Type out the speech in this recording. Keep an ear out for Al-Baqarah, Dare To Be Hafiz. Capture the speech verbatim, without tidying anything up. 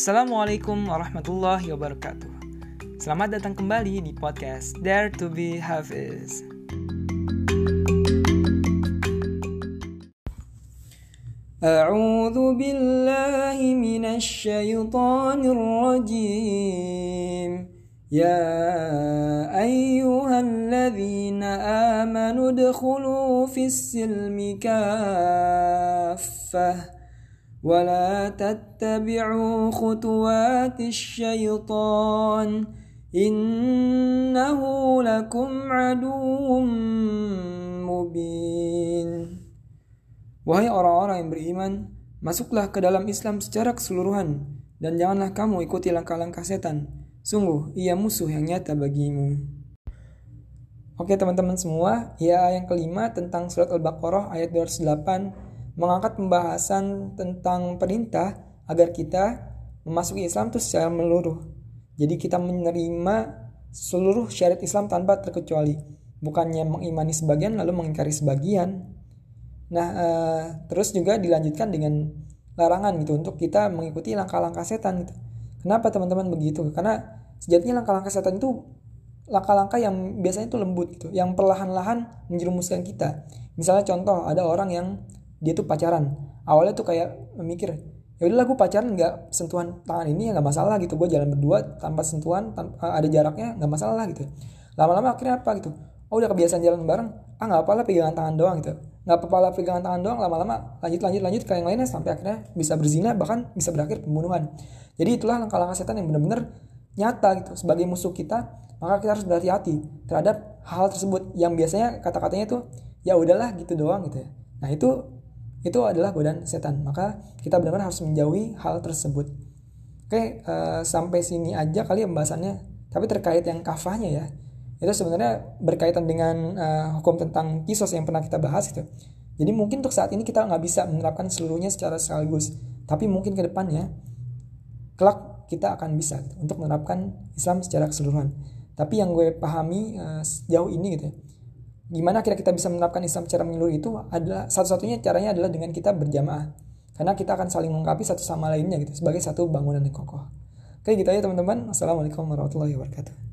Assalamualaikum warahmatullahi wabarakatuh. Selamat datang kembali di podcast Dare To Be Hafiz. A'udzu billahi minasy syaithanir rajim. Ya ayyuhalladzina amanu udkhulu fis silmi kaffah ولا تتبعوا خطوات الشيطان إنه لكم عدو مبين. Wahai orang-orang yang beriman, masuklah ke dalam Islam secara keseluruhan dan janganlah kamu ikuti langkah-langkah setan. Sungguh ia musuh yang nyata bagimu. Oke teman-teman semua, ya yang kelima tentang surat Al-Baqarah ayat dua ratus delapan mengangkat pembahasan tentang perintah agar kita memasuki Islam itu secara menyeluruh. Jadi kita menerima seluruh syariat Islam tanpa terkecuali, bukannya mengimani sebagian lalu mengingkari sebagian. Nah, eh, terus juga dilanjutkan dengan larangan gitu untuk kita mengikuti langkah-langkah setan gitu. Kenapa teman-teman begitu? Karena sejatinya langkah-langkah setan itu langkah-langkah yang biasanya itu lembut gitu, yang perlahan-lahan menjerumuskan kita. Misalnya contoh, ada orang yang dia tuh pacaran, awalnya tuh kayak memikir, ya udahlah gue pacaran nggak sentuhan tangan ini ya nggak masalah gitu, gue jalan berdua tanpa sentuhan, tanpa ada jaraknya nggak masalah gitu. Lama-lama akhirnya apa gitu, oh udah kebiasaan jalan bareng, ah nggak apa-apa lah pegangan tangan doang gitu, nggak apa-apa lah pegangan tangan doang, lama-lama lanjut-lanjut lanjut ke yang lainnya sampai akhirnya bisa berzina, bahkan bisa berakhir pembunuhan. Jadi itulah langkah-langkah setan yang benar-benar nyata gitu sebagai musuh kita, maka kita harus berhati-hati terhadap hal tersebut yang biasanya kata-katanya tuh ya udahlah gitu doang gitu ya. Nah itu Itu adalah godaan setan. Maka kita benar-benar harus menjauhi hal tersebut. Oke, uh, sampai sini aja kali pembahasannya. Tapi terkait yang kafahnya ya, itu sebenarnya berkaitan dengan uh, hukum tentang kisos yang pernah kita bahas gitu. Jadi mungkin untuk saat ini kita nggak bisa menerapkan seluruhnya secara sekaligus. Tapi mungkin ke depannya, kelak kita akan bisa gitu, untuk menerapkan Islam secara keseluruhan. Tapi yang gue pahami uh, sejauh ini gitu ya, gimana kira kita bisa menerapkan Islam secara menyeluruh itu adalah satu-satunya caranya adalah dengan kita berjamaah, karena kita akan saling melengkapi satu sama lainnya gitu sebagai satu bangunan yang kokoh. Oke gitu aja teman-teman. Assalamualaikum warahmatullahi wabarakatuh.